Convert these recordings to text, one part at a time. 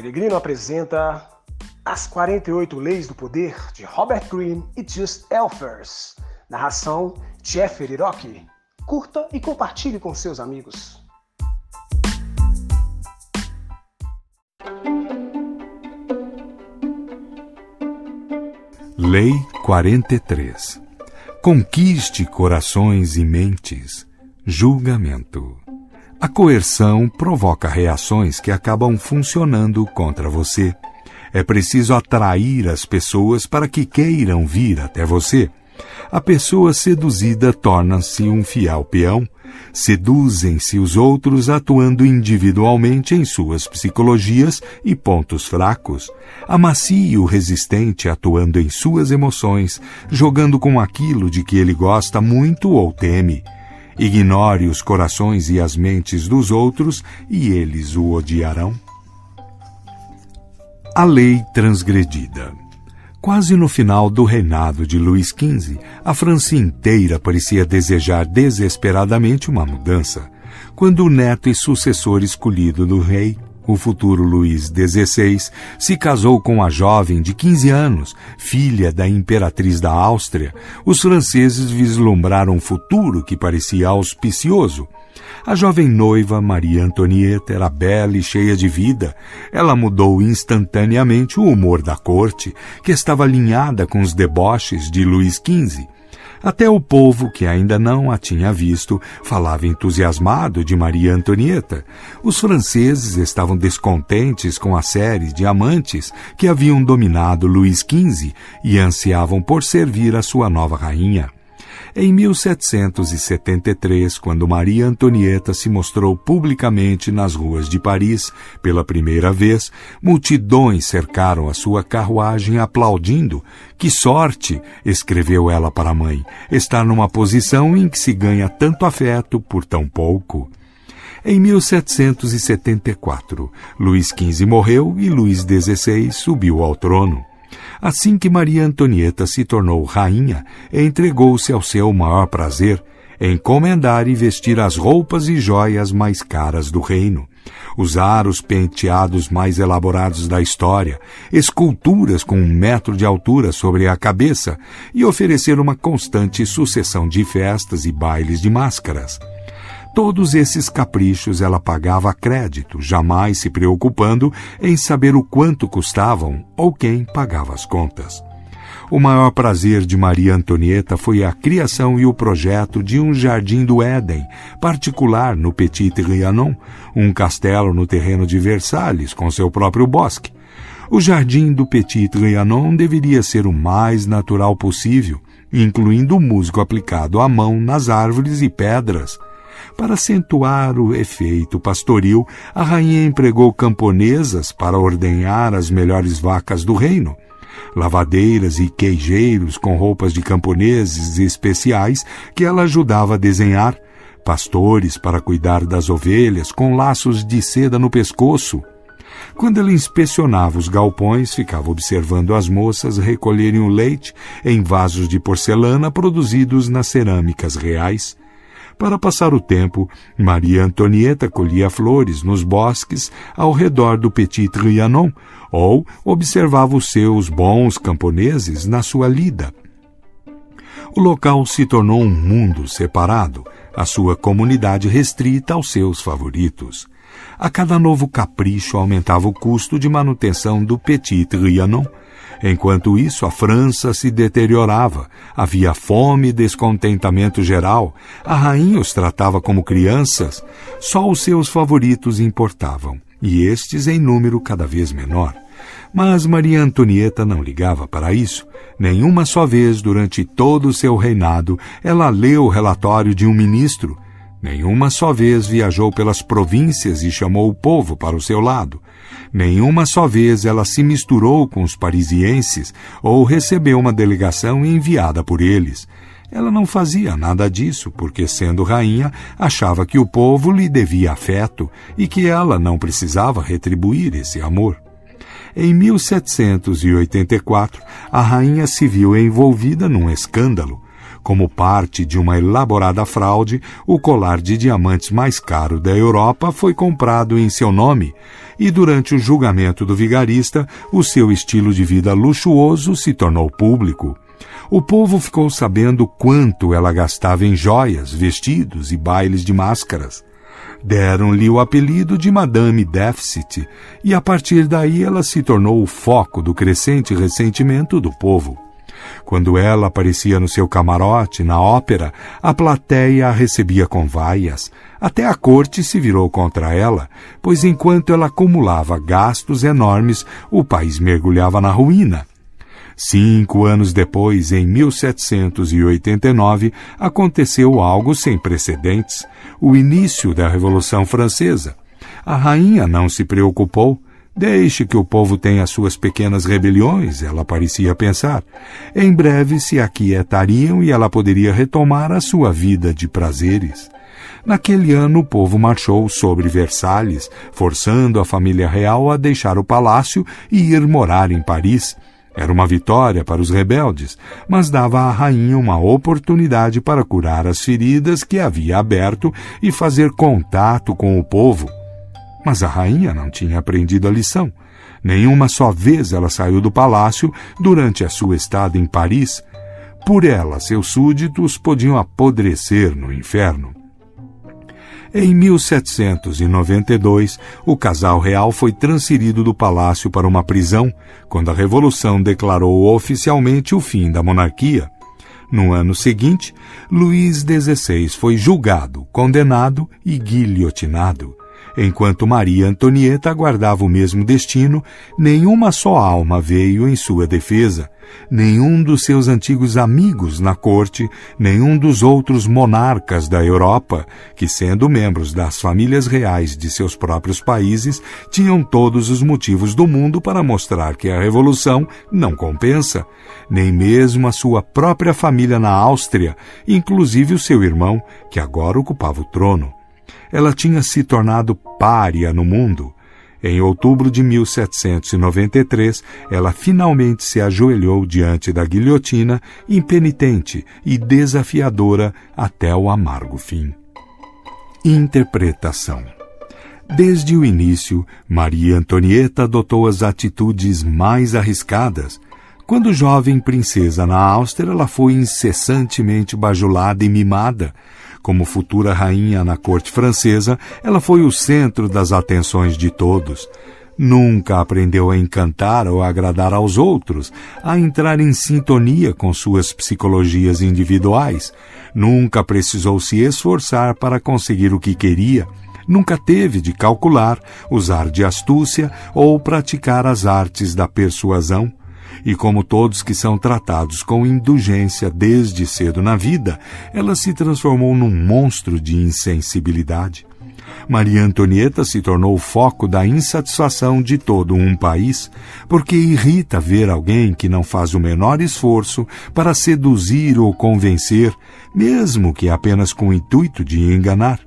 Peregrino apresenta As 48 Leis do Poder, de Robert Greene e Just Elfers. Narração T. E. Lawrence. Curta e compartilhe com seus amigos. Lei 43. Conquiste corações e mentes. Julgamento. A coerção provoca reações que acabam funcionando contra você. É preciso atrair as pessoas para que queiram vir até você. A pessoa seduzida torna-se um fiel peão. Seduzem-se os outros atuando individualmente em suas psicologias e pontos fracos. Amacie o resistente atuando em suas emoções, jogando com aquilo de que ele gosta muito ou teme. Ignore os corações e as mentes dos outros e eles o odiarão. A lei transgredida. Quase no final do reinado de Luís XV, a França inteira parecia desejar desesperadamente uma mudança. Quando o neto e sucessor escolhido do rei, o futuro Luiz XVI, se casou com a jovem de 15 anos, filha da imperatriz da Áustria, os franceses vislumbraram um futuro que parecia auspicioso. A jovem noiva, Maria Antonieta, era bela e cheia de vida. Ela mudou instantaneamente o humor da corte, que estava alinhada com os deboches de Luís XV. Até o povo, que ainda não a tinha visto, falava entusiasmado de Maria Antonieta. Os franceses estavam descontentes com a série de amantes que haviam dominado Luís XV e ansiavam por servir a sua nova rainha. Em 1773, quando Maria Antonieta se mostrou publicamente nas ruas de Paris pela primeira vez, multidões cercaram a sua carruagem aplaudindo. Que sorte, escreveu ela para a mãe, estar numa posição em que se ganha tanto afeto por tão pouco. Em 1774, Luís XV morreu e Luís XVI subiu ao trono. Assim que Maria Antonieta se tornou rainha, entregou-se ao seu maior prazer, encomendar e vestir as roupas e joias mais caras do reino, usar os penteados mais elaborados da história, esculturas com 1 metro de altura sobre a cabeça e oferecer uma constante sucessão de festas e bailes de máscaras. Todos esses caprichos ela pagava a crédito, jamais se preocupando em saber o quanto custavam ou quem pagava as contas. O maior prazer de Maria Antonieta foi a criação e o projeto de um jardim do Éden, particular no Petit Trianon, um castelo no terreno de Versalhes, com seu próprio bosque. O jardim do Petit Trianon deveria ser o mais natural possível, incluindo o musgo aplicado à mão nas árvores e pedras. Para acentuar o efeito pastoril, a rainha empregou camponesas para ordenhar as melhores vacas do reino. Lavadeiras e queijeiros com roupas de camponeses especiais que ela ajudava a desenhar. Pastores para cuidar das ovelhas com laços de seda no pescoço. Quando ela inspecionava os galpões, ficava observando as moças recolherem o leite em vasos de porcelana produzidos nas cerâmicas reais. Para passar o tempo, Maria Antonieta colhia flores nos bosques ao redor do Petit Trianon ou observava os seus bons camponeses na sua lida. O local se tornou um mundo separado, a sua comunidade restrita aos seus favoritos. A cada novo capricho aumentava o custo de manutenção do Petit Trianon. Enquanto isso, a França se deteriorava, havia fome e descontentamento geral, a rainha os tratava como crianças, só os seus favoritos importavam, e estes em número cada vez menor. Mas Maria Antonieta não ligava para isso. Nenhuma só vez durante todo o seu reinado ela leu o relatório de um ministro. Nenhuma só vez viajou pelas províncias e chamou o povo para o seu lado. Nenhuma só vez ela se misturou com os parisienses ou recebeu uma delegação enviada por eles. Ela não fazia nada disso porque, sendo rainha, achava que o povo lhe devia afeto e que ela não precisava retribuir esse amor. Em 1784, a rainha se viu envolvida num escândalo. como parte de uma elaborada fraude, o colar de diamantes mais caro da Europa foi comprado em seu nome e, durante o julgamento do vigarista, o seu estilo de vida luxuoso se tornou público. O povo ficou sabendo quanto ela gastava em joias, vestidos e bailes de máscaras. Deram-lhe o apelido de Madame Déficit e, a partir daí, ela se tornou o foco do crescente ressentimento do povo. Quando ela aparecia no seu camarote, na ópera, a plateia a recebia com vaias. Até a corte se virou contra ela, pois enquanto ela acumulava gastos enormes, o país mergulhava na ruína. 5 anos depois, em 1789, aconteceu algo sem precedentes, o início da Revolução Francesa. A rainha não se preocupou. Deixe que o povo tenha suas pequenas rebeliões, ela parecia pensar. Em breve se aquietariam e ela poderia retomar a sua vida de prazeres. Naquele ano, o povo marchou sobre Versalhes, forçando a família real a deixar o palácio e ir morar em Paris. Era uma vitória para os rebeldes, mas dava à rainha uma oportunidade para curar as feridas que havia aberto e fazer contato com o povo. Mas a rainha não tinha aprendido a lição. Nenhuma só vez ela saiu do palácio durante a sua estada em Paris. Por ela, seus súditos podiam apodrecer no inferno. Em 1792, o casal real foi transferido do palácio para uma prisão, quando a Revolução declarou oficialmente o fim da monarquia. No ano seguinte, Luiz XVI foi julgado, condenado e guilhotinado. Enquanto Maria Antonieta aguardava o mesmo destino, nenhuma só alma veio em sua defesa. Nenhum dos seus antigos amigos na corte, nenhum dos outros monarcas da Europa, que, sendo membros das famílias reais de seus próprios países, tinham todos os motivos do mundo para mostrar que a revolução não compensa. Nem mesmo a sua própria família na Áustria, inclusive o seu irmão, que agora ocupava o trono. Ela tinha se tornado pária no mundo. Em outubro de 1793, ela finalmente se ajoelhou diante da guilhotina, impenitente e desafiadora até o amargo fim. Interpretação. Desde o início, Maria Antonieta adotou as atitudes mais arriscadas. Quando jovem princesa na Áustria, ela foi incessantemente bajulada e mimada. Como futura rainha na corte francesa, ela foi o centro das atenções de todos. Nunca aprendeu a encantar ou agradar aos outros, a entrar em sintonia com suas psicologias individuais. Nunca precisou se esforçar para conseguir o que queria. Nunca teve de calcular, usar de astúcia ou praticar as artes da persuasão. E como todos que são tratados com indulgência desde cedo na vida, ela se transformou num monstro de insensibilidade. Maria Antonieta se tornou o foco da insatisfação de todo um país, porque irrita ver alguém que não faz o menor esforço para seduzir ou convencer, mesmo que apenas com o intuito de enganar.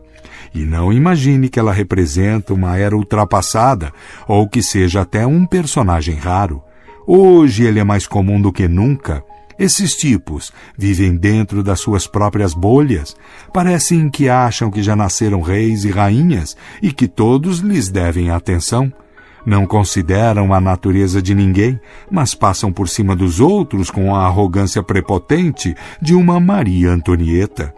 E não imagine que ela representa uma era ultrapassada ou que seja até um personagem raro. Hoje ele é mais comum do que nunca. Esses tipos vivem dentro das suas próprias bolhas. Parecem que acham que já nasceram reis e rainhas e que todos lhes devem atenção. Não consideram a natureza de ninguém, mas passam por cima dos outros com a arrogância prepotente de uma Maria Antonieta.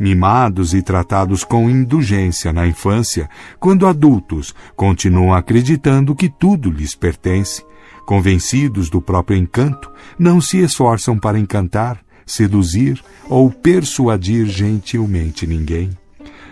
Mimados e tratados com indulgência na infância, quando adultos, continuam acreditando que tudo lhes pertence. Convencidos do próprio encanto, não se esforçam para encantar, seduzir ou persuadir gentilmente ninguém.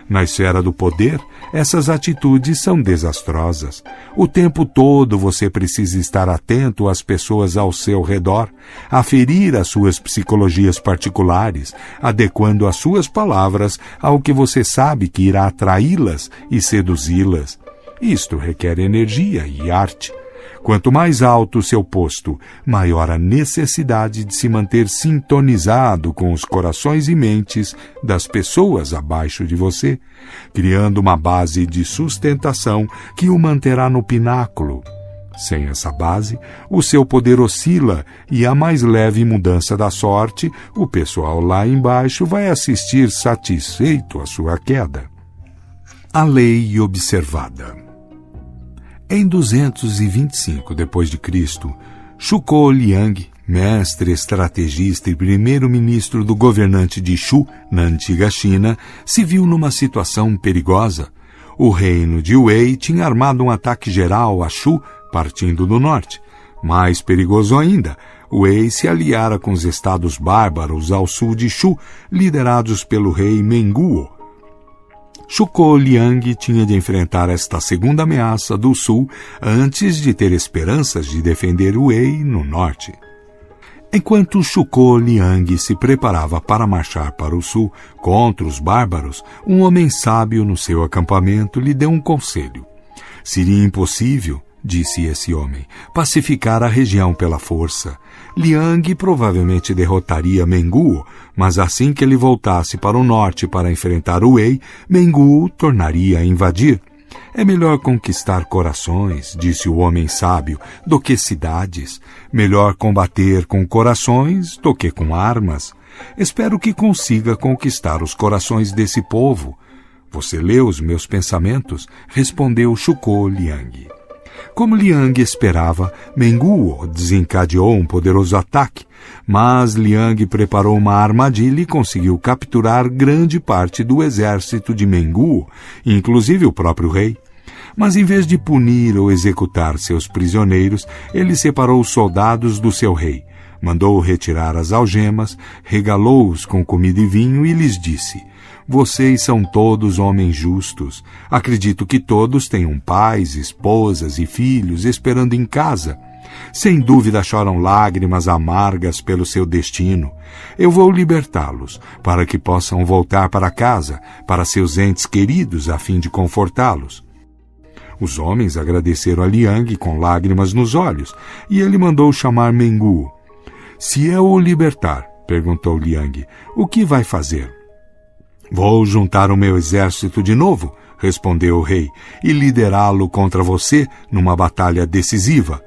Na esfera do poder, essas atitudes são desastrosas. O tempo todo você precisa estar atento às pessoas ao seu redor, aferir as suas psicologias particulares, adequando as suas palavras ao que você sabe que irá atraí-las e seduzi-las. Isto requer energia e arte. Quanto mais alto o seu posto, maior a necessidade de se manter sintonizado com os corações e mentes das pessoas abaixo de você, criando uma base de sustentação que o manterá no pináculo. Sem essa base, o seu poder oscila e a mais leve mudança da sorte, o pessoal lá embaixo vai assistir satisfeito à sua queda. A lei observada. Em 225 d.C., Shukou Liang, mestre, estrategista e primeiro-ministro do governante de Shu, na antiga China, se viu numa situação perigosa. O reino de Wei tinha armado um ataque geral a Shu, partindo do norte. Mais perigoso ainda, Wei se aliara com os estados bárbaros ao sul de Shu, liderados pelo rei Menghuo. Shukou Liang tinha de enfrentar esta segunda ameaça do sul antes de ter esperanças de defender Wei no norte. Enquanto Shukou Liang se preparava para marchar para o sul contra os bárbaros, um homem sábio no seu acampamento lhe deu um conselho. Seria impossível, disse esse homem, pacificar a região pela força. Liang provavelmente derrotaria Menghuo, mas assim que ele voltasse para o norte para enfrentar Wei, Menghuo tornaria a invadir. É melhor conquistar corações, disse o homem sábio, do que cidades. Melhor combater com corações do que com armas. Espero que consiga conquistar os corações desse povo. Você leu os meus pensamentos? Respondeu Shukou Liang. Como Liang esperava, Menghuo desencadeou um poderoso ataque, mas Liang preparou uma armadilha e conseguiu capturar grande parte do exército de Menghuo, inclusive o próprio rei. Mas em vez de punir ou executar seus prisioneiros, ele separou os soldados do seu rei, mandou retirar as algemas, regalou-os com comida e vinho e lhes disse: vocês são todos homens justos. Acredito que todos tenham pais, esposas e filhos esperando em casa. Sem dúvida choram lágrimas amargas pelo seu destino. Eu vou libertá-los, para que possam voltar para casa, para seus entes queridos, a fim de confortá-los. Os homens agradeceram a Liang com lágrimas nos olhos, e ele mandou chamar Menghuo. Se eu o libertar, perguntou Liang, o que vai fazer? Vou juntar o meu exército de novo, respondeu o rei, e liderá-lo contra você numa batalha decisiva.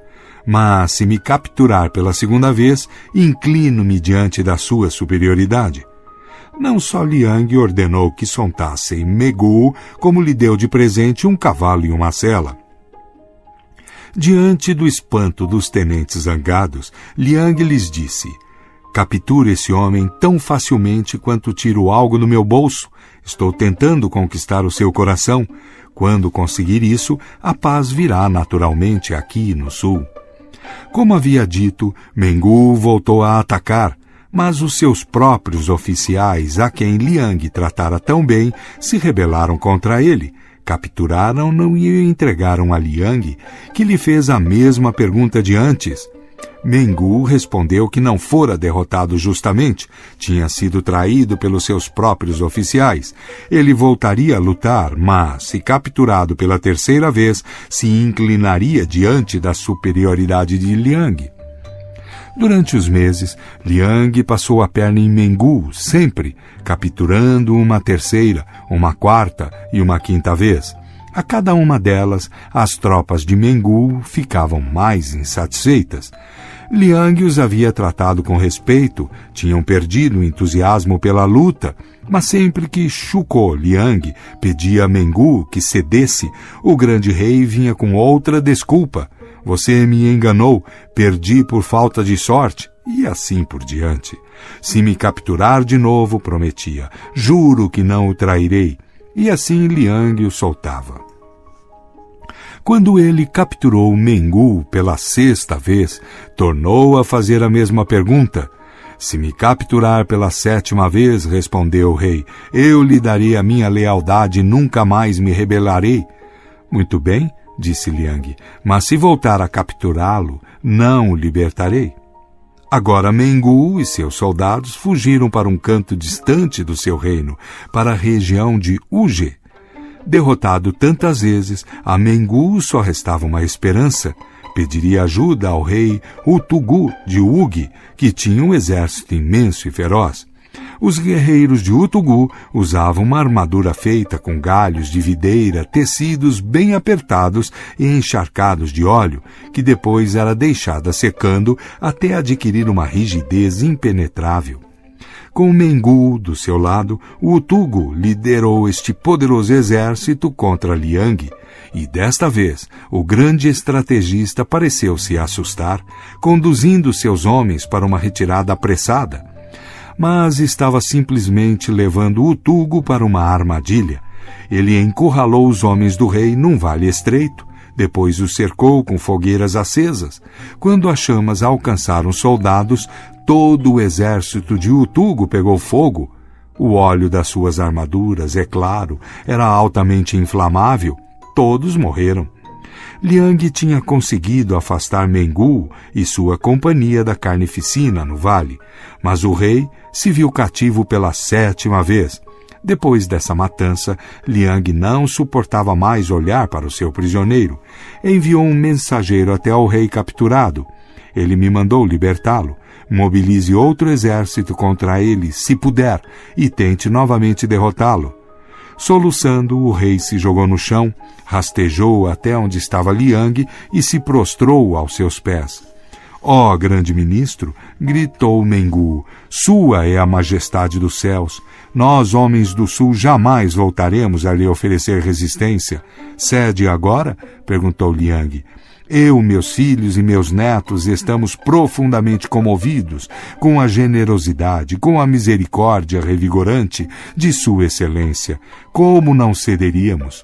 Mas se me capturar pela segunda vez, inclino-me diante da sua superioridade. Não só Liang ordenou que soltassem Menghuo, como lhe deu de presente um cavalo e uma sela. Diante do espanto dos tenentes zangados, Liang lhes disse: capture esse homem tão facilmente quanto tiro algo do meu bolso. Estou tentando conquistar o seu coração. Quando conseguir isso, a paz virá naturalmente aqui no sul. Como havia dito, Menghuo voltou a atacar, mas os seus próprios oficiais, a quem Liang tratara tão bem, se rebelaram contra ele. Capturaram-no e o entregaram a Liang, que lhe fez a mesma pergunta de antes. Menghuo respondeu que não fora derrotado justamente, tinha sido traído pelos seus próprios oficiais. Ele voltaria a lutar, mas, se capturado pela terceira vez, se inclinaria diante da superioridade de Liang. Durante os meses, Liang passou a perna em Menghuo, sempre capturando uma terceira, uma quarta e uma quinta vez. A cada uma delas, as tropas de Menghuo ficavam mais insatisfeitas. Liang os havia tratado com respeito, tinham perdido o entusiasmo pela luta, mas sempre que Shukou Liang pedia a Menghuo que cedesse, o grande rei vinha com outra desculpa. Você me enganou, perdi por falta de sorte, e assim por diante. Se me capturar de novo, prometia, juro que não o trairei. E assim Liang o soltava. Quando ele capturou Menghuo pela sexta vez, tornou a fazer a mesma pergunta. Se me capturar pela sétima vez, respondeu o rei, eu lhe darei a minha lealdade e nunca mais me rebelarei. Muito bem, disse Liang, mas se voltar a capturá-lo, não o libertarei. Agora Menghuo e seus soldados fugiram para um canto distante do seu reino, para a região de Uge. Derrotado tantas vezes, a Menghuo só restava uma esperança. Pediria ajuda ao rei Wutugu de Uge, que tinha um exército imenso e feroz. os guerreiros de Wutugu usavam uma armadura feita com galhos de videira, tecidos bem apertados e encharcados de óleo, que depois era deixada secando até adquirir uma rigidez impenetrável. Com Menghuo do seu lado, Wutugu liderou este poderoso exército contra Liang, e desta vez o grande estrategista pareceu se assustar, conduzindo seus homens para uma retirada apressada. Mas estava simplesmente levando Wutugu para uma armadilha. Ele encurralou os homens do rei num vale estreito, depois os cercou com fogueiras acesas. Quando as chamas alcançaram os soldados, todo o exército de Wutugu pegou fogo. O óleo das suas armaduras, é claro, era altamente inflamável. Todos morreram. Liang tinha conseguido afastar Menghuo e sua companhia da carnificina no vale, mas o rei se viu cativo pela 7ª vez. Depois dessa matança, Liang não suportava mais olhar para o seu prisioneiro. Enviou um mensageiro até ao rei capturado. Ele me mandou libertá-lo. Mobilize outro exército contra ele, se puder, e tente novamente derrotá-lo. Soluçando, o rei se jogou no chão, rastejou até onde estava Liang e se prostrou aos seus pés. Ó grande ministro, gritou Menghuo, sua é a majestade dos céus. Nós, homens do sul, jamais voltaremos a lhe oferecer resistência. Cede agora? Perguntou Liang. Eu, meus filhos e meus netos estamos profundamente comovidos com a generosidade, com a misericórdia revigorante de Sua Excelência. Como não cederíamos?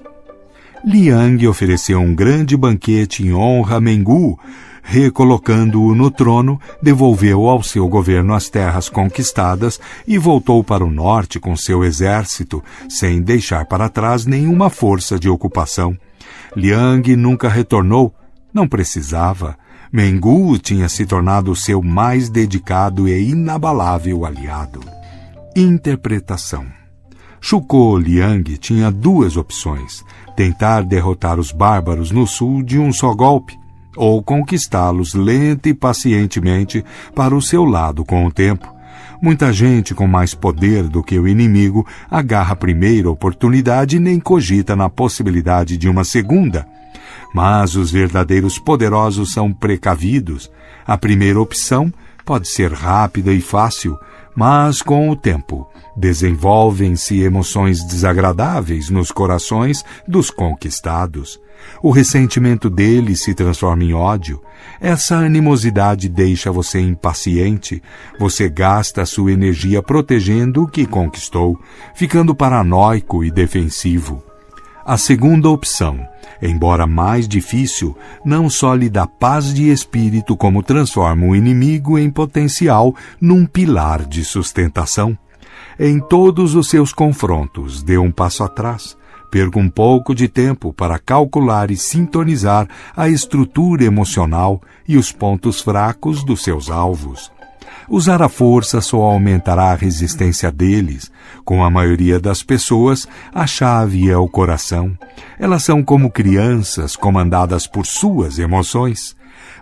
Liang ofereceu um grande banquete em honra a Menghuo. Recolocando-o no trono, devolveu ao seu governo as terras conquistadas e voltou para o norte com seu exército, sem deixar para trás nenhuma força de ocupação. Liang nunca retornou. Não precisava. Menghuo tinha se tornado seu mais dedicado e inabalável aliado. Interpretação. Shukou Liang tinha duas opções: tentar derrotar os bárbaros no sul de um só golpe, ou conquistá-los lenta e pacientemente para o seu lado com o tempo. Muita gente com mais poder do que o inimigo agarra a primeira oportunidade e nem cogita na possibilidade de uma segunda. Mas os verdadeiros poderosos são precavidos. A primeira opção pode ser rápida e fácil, mas com o tempo desenvolvem-se emoções desagradáveis nos corações dos conquistados. O ressentimento deles se transforma em ódio. Essa animosidade deixa você impaciente. Você gasta sua energia protegendo o que conquistou, ficando paranoico e defensivo. A segunda opção, embora mais difícil, não só lhe dá paz de espírito, como transforma o inimigo em potencial num pilar de sustentação. Em todos os seus confrontos, dê um passo atrás. Perca um pouco de tempo para calcular e sintonizar a estrutura emocional e os pontos fracos dos seus alvos. Usar a força só aumentará a resistência deles. Com a maioria das pessoas, a chave é o coração. Elas são como crianças comandadas por suas emoções.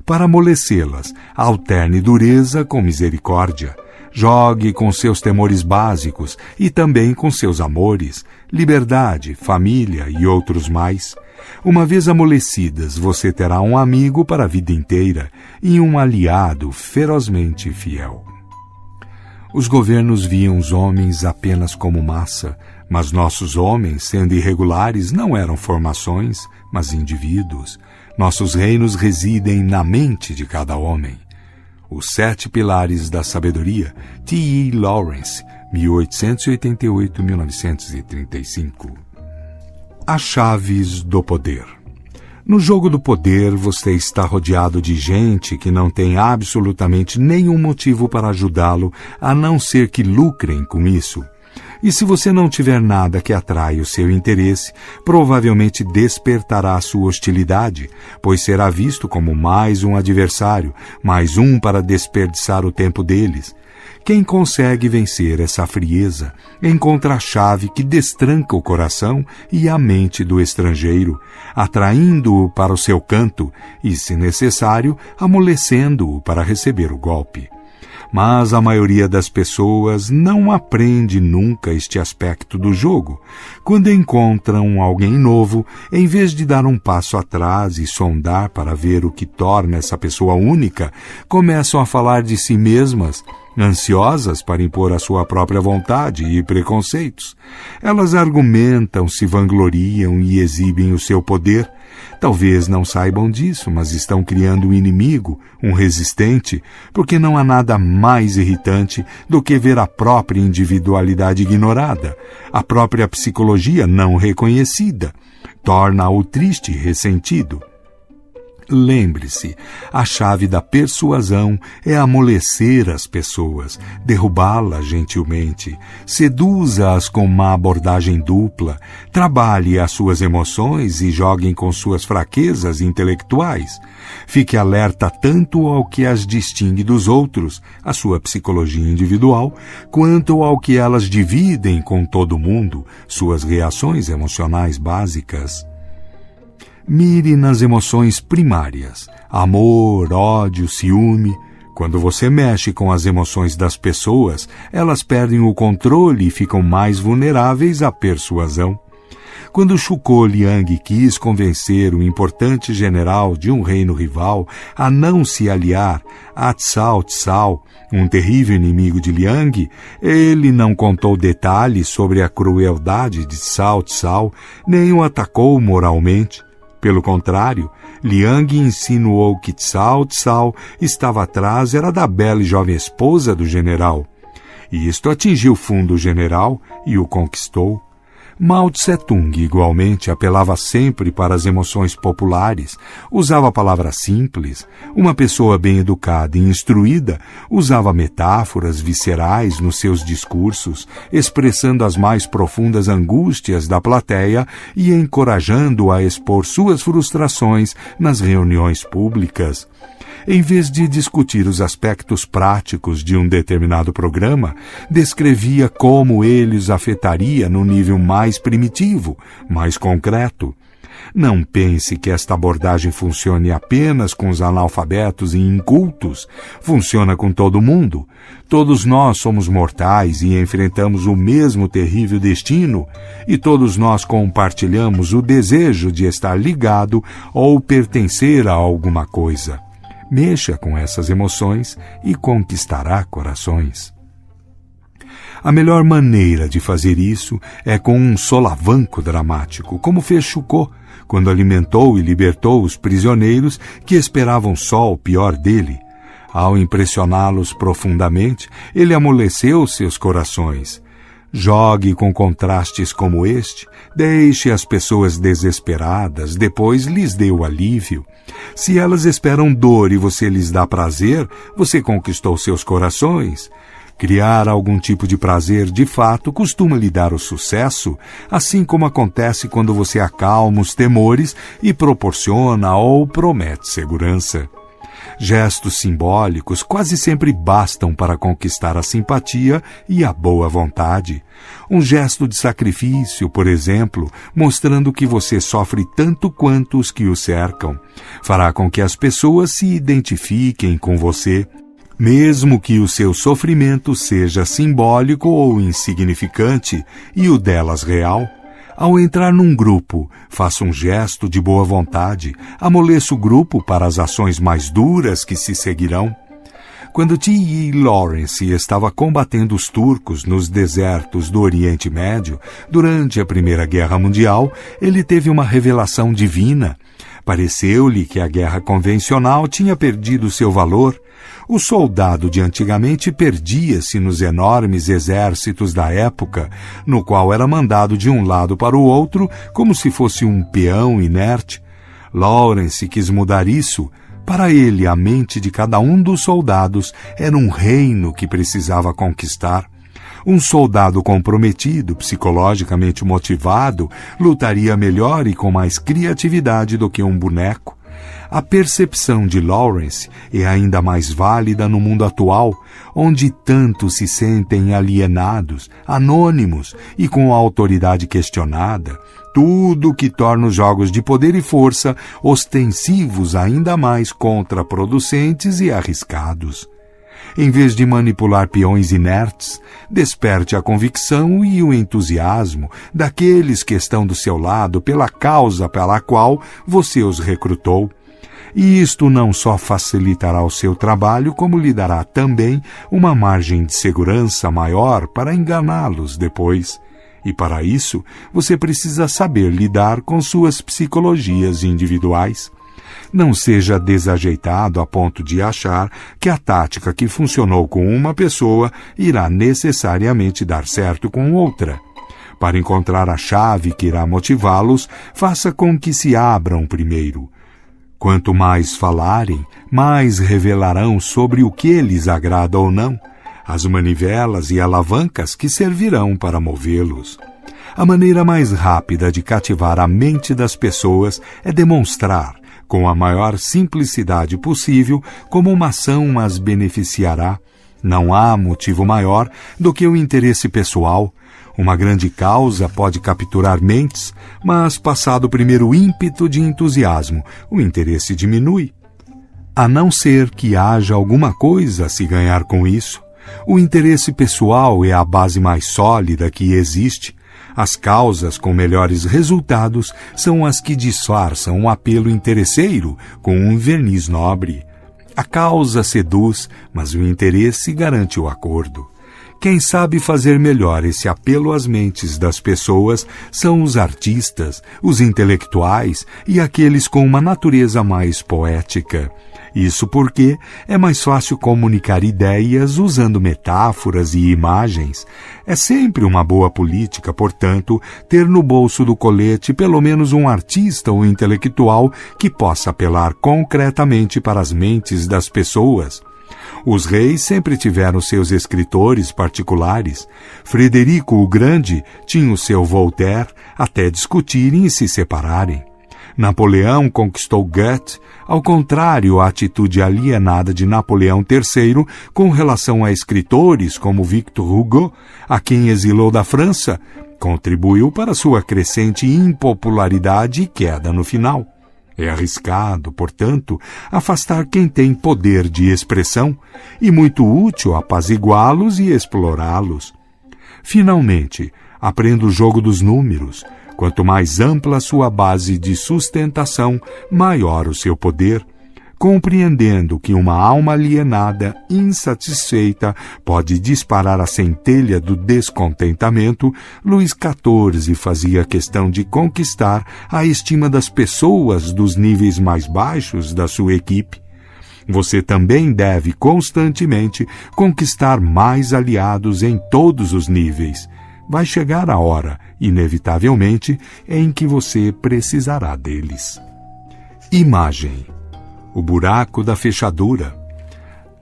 Para amolecê-las, alterne dureza com misericórdia. Jogue com seus temores básicos e também com seus amores, liberdade, família e outros mais. Uma vez amolecidas, você terá um amigo para a vida inteira e um aliado ferozmente fiel. Os governos viam os homens apenas como massa, mas nossos homens, sendo irregulares, não eram formações, mas indivíduos. Nossos reinos residem na mente de cada homem. Os Sete Pilares da Sabedoria, T. E. Lawrence, 1888-1935. As chaves do poder. No jogo do poder, você está rodeado de gente que não tem absolutamente nenhum motivo para ajudá-lo, a não ser que lucrem com isso. E se você não tiver nada que atraia o seu interesse, provavelmente despertará sua hostilidade, pois será visto como mais um adversário, mais um para desperdiçar o tempo deles. Quem consegue vencer essa frieza, encontra a chave que destranca o coração e a mente do estrangeiro, atraindo-o para o seu canto e, se necessário, amolecendo-o para receber o golpe. mas a maioria das pessoas não aprende nunca este aspecto do jogo. Quando encontram alguém novo, em vez de dar um passo atrás e sondar para ver o que torna essa pessoa única, começam a falar de si mesmas, ansiosas para impor a sua própria vontade e preconceitos. Elas argumentam, se vangloriam e exibem o seu poder. Talvez não saibam disso, mas estão criando um inimigo, um resistente, porque não há nada mais irritante do que ver a própria individualidade ignorada, a própria psicologia não reconhecida. Torna-o triste e ressentido. Lembre-se, a chave da persuasão é amolecer as pessoas, derrubá-las gentilmente, seduza-as com uma abordagem dupla, trabalhe as suas emoções e jogue com suas fraquezas intelectuais. Fique alerta tanto ao que as distingue dos outros, a sua psicologia individual, quanto ao que elas dividem com todo mundo, suas reações emocionais básicas. Mire nas emoções primárias, amor, ódio, ciúme. Quando você mexe com as emoções das pessoas, elas perdem o controle e ficam mais vulneráveis à persuasão. Quando Shukou Liang quis convencer o importante general de um reino rival a não se aliar a Cao Cao, um terrível inimigo de Liang, ele não contou detalhes sobre a crueldade de Cao Cao, nem o atacou moralmente. Pelo contrário, Liang insinuou que Cao Cao estava atrás era da bela e jovem esposa do general. E isto atingiu fundo o general e o conquistou. Mao Tse-tung, igualmente, apelava sempre para as emoções populares, usava palavras simples. Uma pessoa bem educada e instruída usava metáforas viscerais nos seus discursos, expressando as mais profundas angústias da plateia e encorajando-a a expor suas frustrações nas reuniões públicas. Em vez de discutir os aspectos práticos de um determinado programa, descrevia como ele os afetaria no nível mais primitivo, mais concreto. Não pense que esta abordagem funcione apenas com os analfabetos e incultos. Funciona com todo mundo. Todos nós somos mortais e enfrentamos o mesmo terrível destino, e todos nós compartilhamos o desejo de estar ligado ou pertencer a alguma coisa. Mexa com essas emoções e conquistará corações. A melhor maneira de fazer isso é com um solavanco dramático, como fez Shukou, quando alimentou e libertou os prisioneiros que esperavam só o pior dele. Ao impressioná-los profundamente, ele amoleceu seus corações. Jogue com contrastes como este, deixe as pessoas desesperadas, depois lhes dê o alívio. Se elas esperam dor e você lhes dá prazer, você conquistou seus corações. Criar algum tipo de prazer, de fato, costuma lhe dar o sucesso, assim como acontece quando você acalma os temores e proporciona ou promete segurança. Gestos simbólicos quase sempre bastam para conquistar a simpatia e a boa vontade. Um gesto de sacrifício, por exemplo, mostrando que você sofre tanto quanto os que o cercam, fará com que as pessoas se identifiquem com você, mesmo que o seu sofrimento seja simbólico ou insignificante e o delas real. Ao entrar num grupo, faça um gesto de boa vontade, amoleça o grupo para as ações mais duras que se seguirão. Quando T. E. Lawrence estava combatendo os turcos nos desertos do Oriente Médio, durante a Primeira Guerra Mundial, ele teve uma revelação divina. Pareceu-lhe que a guerra convencional tinha perdido seu valor. O soldado de antigamente perdia-se nos enormes exércitos da época, no qual era mandado de um lado para o outro como se fosse um peão inerte. Lawrence quis mudar isso. Para ele, a mente de cada um dos soldados era um reino que precisava conquistar. Um soldado comprometido, psicologicamente motivado, lutaria melhor e com mais criatividade do que um boneco. A percepção de Lawrence é ainda mais válida no mundo atual, onde tantos se sentem alienados, anônimos e com a autoridade questionada, tudo que torna os jogos de poder e força ostensivos ainda mais contraproducentes e arriscados. em vez de manipular peões inertes, desperte a convicção e o entusiasmo daqueles que estão do seu lado pela causa pela qual você os recrutou. E isto não só facilitará o seu trabalho, como lhe dará também uma margem de segurança maior para enganá-los depois. E para isso, você precisa saber lidar com suas psicologias individuais. Não seja desajeitado a ponto de achar que a tática que funcionou com uma pessoa irá necessariamente dar certo com outra. Para encontrar a chave que irá motivá-los, faça com que se abram primeiro. Quanto mais falarem, mais revelarão sobre o que lhes agrada ou não, as manivelas e alavancas que servirão para movê-los. A maneira mais rápida de cativar a mente das pessoas é demonstrar, com a maior simplicidade possível, como uma ação as beneficiará. Não há motivo maior do que o interesse pessoal. Uma grande causa pode capturar mentes, mas passado o primeiro ímpeto de entusiasmo, o interesse diminui. A não ser que haja alguma coisa a se ganhar com isso. O interesse pessoal é a base mais sólida que existe. As causas com melhores resultados são as que disfarçam um apelo interesseiro com um verniz nobre. A causa seduz, mas o interesse garante o acordo. Quem sabe fazer melhor esse apelo às mentes das pessoas são os artistas, os intelectuais e aqueles com uma natureza mais poética. Isso porque é mais fácil comunicar ideias usando metáforas e imagens. É sempre uma boa política, portanto, ter no bolso do colete pelo menos um artista ou intelectual que possa apelar concretamente para as mentes das pessoas. Os reis sempre tiveram seus escritores particulares. Frederico o Grande tinha o seu Voltaire até discutirem e se separarem. Napoleão conquistou Goethe, ao contrário à atitude alienada de Napoleão III com relação a escritores como Victor Hugo, a quem exilou da França, contribuiu para sua crescente impopularidade e queda no final. É arriscado, portanto, afastar quem tem poder de expressão e muito útil apaziguá-los e explorá-los. Finalmente, aprenda o jogo dos números. Quanto mais ampla a sua base de sustentação, maior o seu poder, compreendendo que uma alma alienada, insatisfeita, pode disparar a centelha do descontentamento. Luís XIV fazia questão de conquistar a estima das pessoas dos níveis mais baixos da sua equipe. Você também deve constantemente conquistar mais aliados em todos os níveis. Vai chegar a hora, inevitavelmente, em que você precisará deles. Imagem: o buraco da fechadura.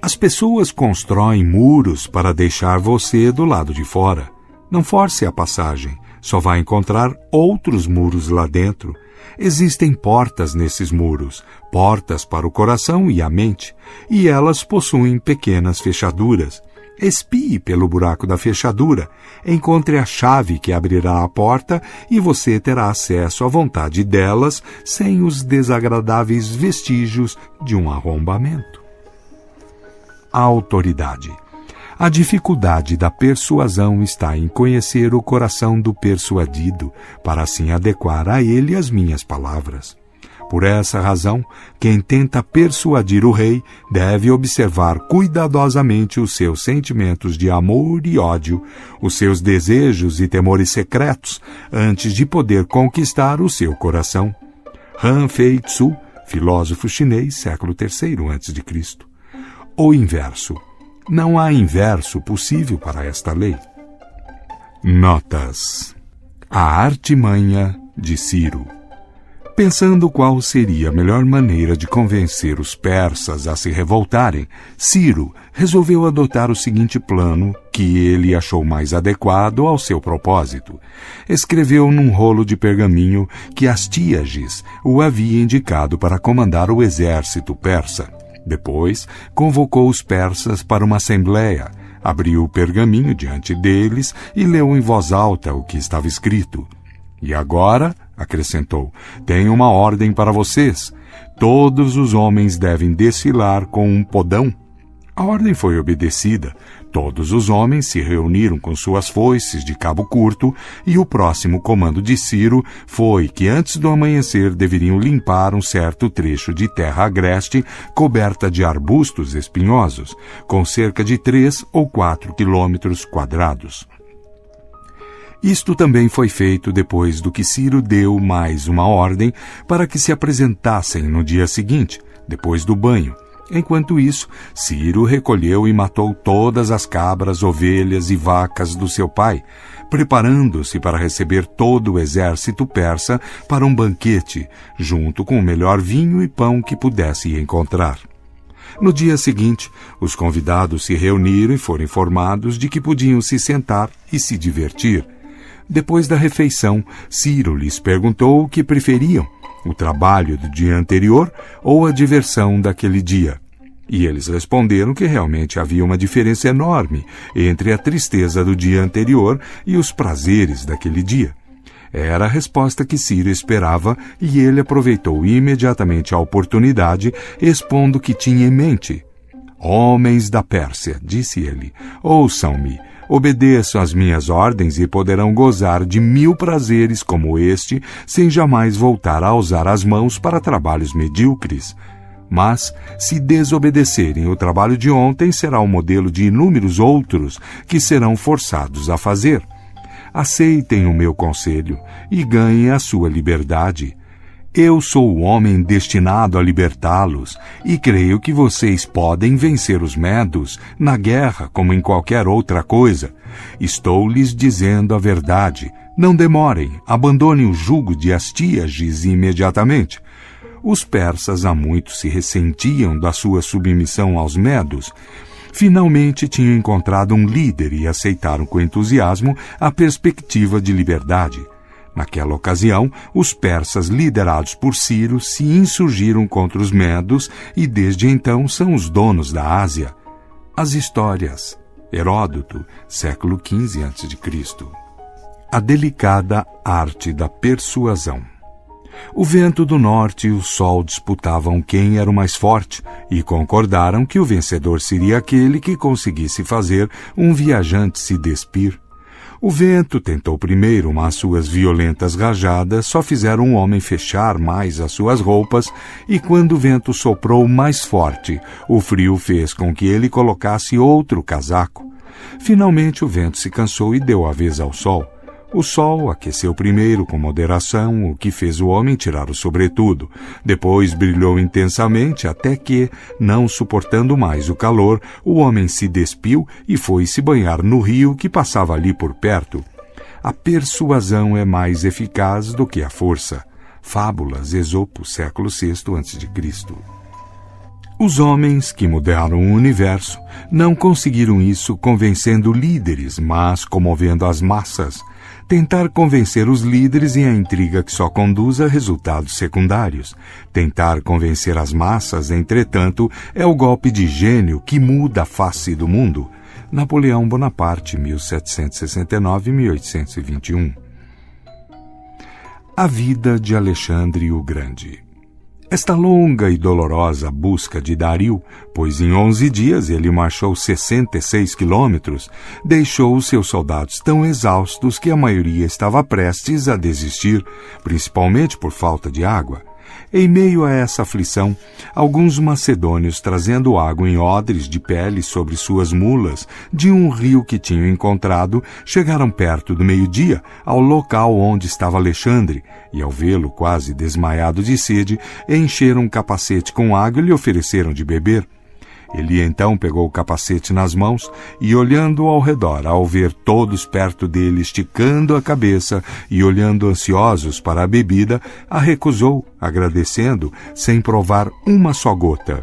As pessoas constroem muros para deixar você do lado de fora. Não force a passagem, só vai encontrar outros muros lá dentro. Existem portas nesses muros, portas para o coração e a mente, e elas possuem pequenas fechaduras. Espie pelo buraco da fechadura, encontre a chave que abrirá a porta e você terá acesso à vontade delas sem os desagradáveis vestígios de um arrombamento. A autoridade. A dificuldade da persuasão está em conhecer o coração do persuadido, para assim adequar a ele as minhas palavras. Por essa razão, quem tenta persuadir o rei deve observar cuidadosamente os seus sentimentos de amor e ódio, os seus desejos e temores secretos, antes de poder conquistar o seu coração. Han Fei Tzu, filósofo chinês, século III a.C. O inverso. Não há inverso possível para esta lei. Notas. A artimanha de Ciro. Pensando qual seria a melhor maneira de convencer os persas a se revoltarem, Ciro resolveu adotar o seguinte plano, que ele achou mais adequado ao seu propósito. Escreveu num rolo de pergaminho que Astíages o havia indicado para comandar o exército persa. Depois, convocou os persas para uma assembleia, abriu o pergaminho diante deles e leu em voz alta o que estava escrito. E agora, acrescentou, tenho uma ordem para vocês. Todos os homens devem desfilar com um podão. A ordem foi obedecida. Todos os homens se reuniram com suas foices de cabo curto e o próximo comando de Ciro foi que antes do amanhecer deveriam limpar um certo trecho de terra agreste coberta de arbustos espinhosos, com cerca de 3 ou 4 quilômetros quadrados. Isto também foi feito depois do que Ciro deu mais uma ordem para que se apresentassem no dia seguinte, depois do banho. Enquanto isso, Ciro recolheu e matou todas as cabras, ovelhas e vacas do seu pai, preparando-se para receber todo o exército persa para um banquete, junto com o melhor vinho e pão que pudesse encontrar. No dia seguinte, os convidados se reuniram e foram informados de que podiam se sentar e se divertir. Depois da refeição, Ciro lhes perguntou o que preferiam, o trabalho do dia anterior ou a diversão daquele dia. E eles responderam que realmente havia uma diferença enorme entre a tristeza do dia anterior e os prazeres daquele dia. Era a resposta que Ciro esperava e ele aproveitou imediatamente a oportunidade, expondo o que tinha em mente. Homens da Pérsia, disse ele, ouçam-me, obedeçam às minhas ordens e poderão gozar de 1000 prazeres como este, sem jamais voltar a usar as mãos para trabalhos medíocres. Mas, se desobedecerem, o trabalho de ontem será um modelo de inúmeros outros que serão forçados a fazer. Aceitem o meu conselho e ganhem a sua liberdade. Eu sou o homem destinado a libertá-los, e creio que vocês podem vencer os medos, na guerra como em qualquer outra coisa. Estou lhes dizendo a verdade. Não demorem, abandonem o jugo de Astíages imediatamente. Os persas há muito se ressentiam da sua submissão aos medos. Finalmente tinham encontrado um líder e aceitaram com entusiasmo a perspectiva de liberdade. Naquela ocasião, os persas liderados por Ciro se insurgiram contra os medos e desde então são os donos da Ásia. As histórias. Heródoto, século XV a.C. A delicada arte da persuasão. O vento do norte e o sol disputavam quem era o mais forte e concordaram que o vencedor seria aquele que conseguisse fazer um viajante se despir. O vento tentou primeiro, mas suas violentas rajadas só fizeram o homem fechar mais as suas roupas, e quando o vento soprou mais forte, o frio fez com que ele colocasse outro casaco. Finalmente o vento se cansou e deu a vez ao sol. O sol aqueceu primeiro com moderação, o que fez o homem tirar o sobretudo. Depois brilhou intensamente até que, não suportando mais o calor, o homem se despiu e foi se banhar no rio que passava ali por perto. A persuasão é mais eficaz do que a força. Fábulas, Esopo, século VI a.C. Os homens que mudaram o universo não conseguiram isso convencendo líderes, mas comovendo as massas. Tentar convencer os líderes em a intriga que só conduz a resultados secundários. Tentar convencer as massas, entretanto, é o golpe de gênio que muda a face do mundo. Napoleão Bonaparte, 1769-1821. A vida de Alexandre o Grande. Esta longa e dolorosa busca de Dario, pois em 11 dias ele marchou 66 quilômetros, deixou os seus soldados tão exaustos que a maioria estava prestes a desistir, principalmente por falta de água. Em meio a essa aflição, alguns macedônios trazendo água em odres de pele sobre suas mulas de um rio que tinham encontrado, chegaram perto do meio-dia ao local onde estava Alexandre e, ao vê-lo quase desmaiado de sede, encheram um capacete com água e lhe ofereceram de beber. Ele então pegou o capacete nas mãos e, olhando ao redor, ao ver todos perto dele esticando a cabeça e olhando ansiosos para a bebida, a recusou, agradecendo, sem provar uma só gota.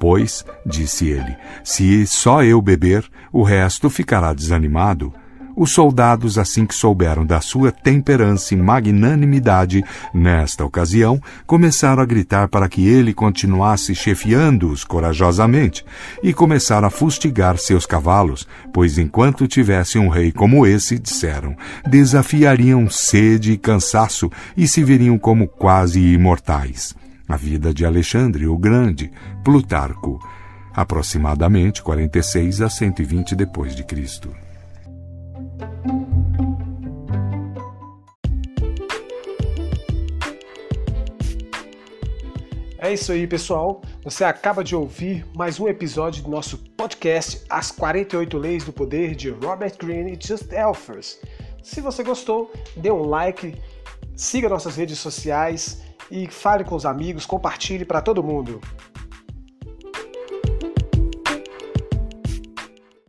Pois, disse ele, se só eu beber, o resto ficará desanimado. Os soldados, assim que souberam da sua temperança e magnanimidade, nesta ocasião, começaram a gritar para que ele continuasse chefiando-os corajosamente e começaram a fustigar seus cavalos, pois enquanto tivesse um rei como esse, disseram, desafiariam sede e cansaço e se veriam como quase imortais. A vida de Alexandre o Grande, Plutarco. aproximadamente 46 a 120 depois de Cristo. É isso aí, pessoal. Você acaba de ouvir mais um episódio do nosso podcast As 48 Leis do Poder de Robert Greene e Just Elfers. Se você gostou, dê um like, siga nossas redes sociais e fale com os amigos, compartilhe para todo mundo.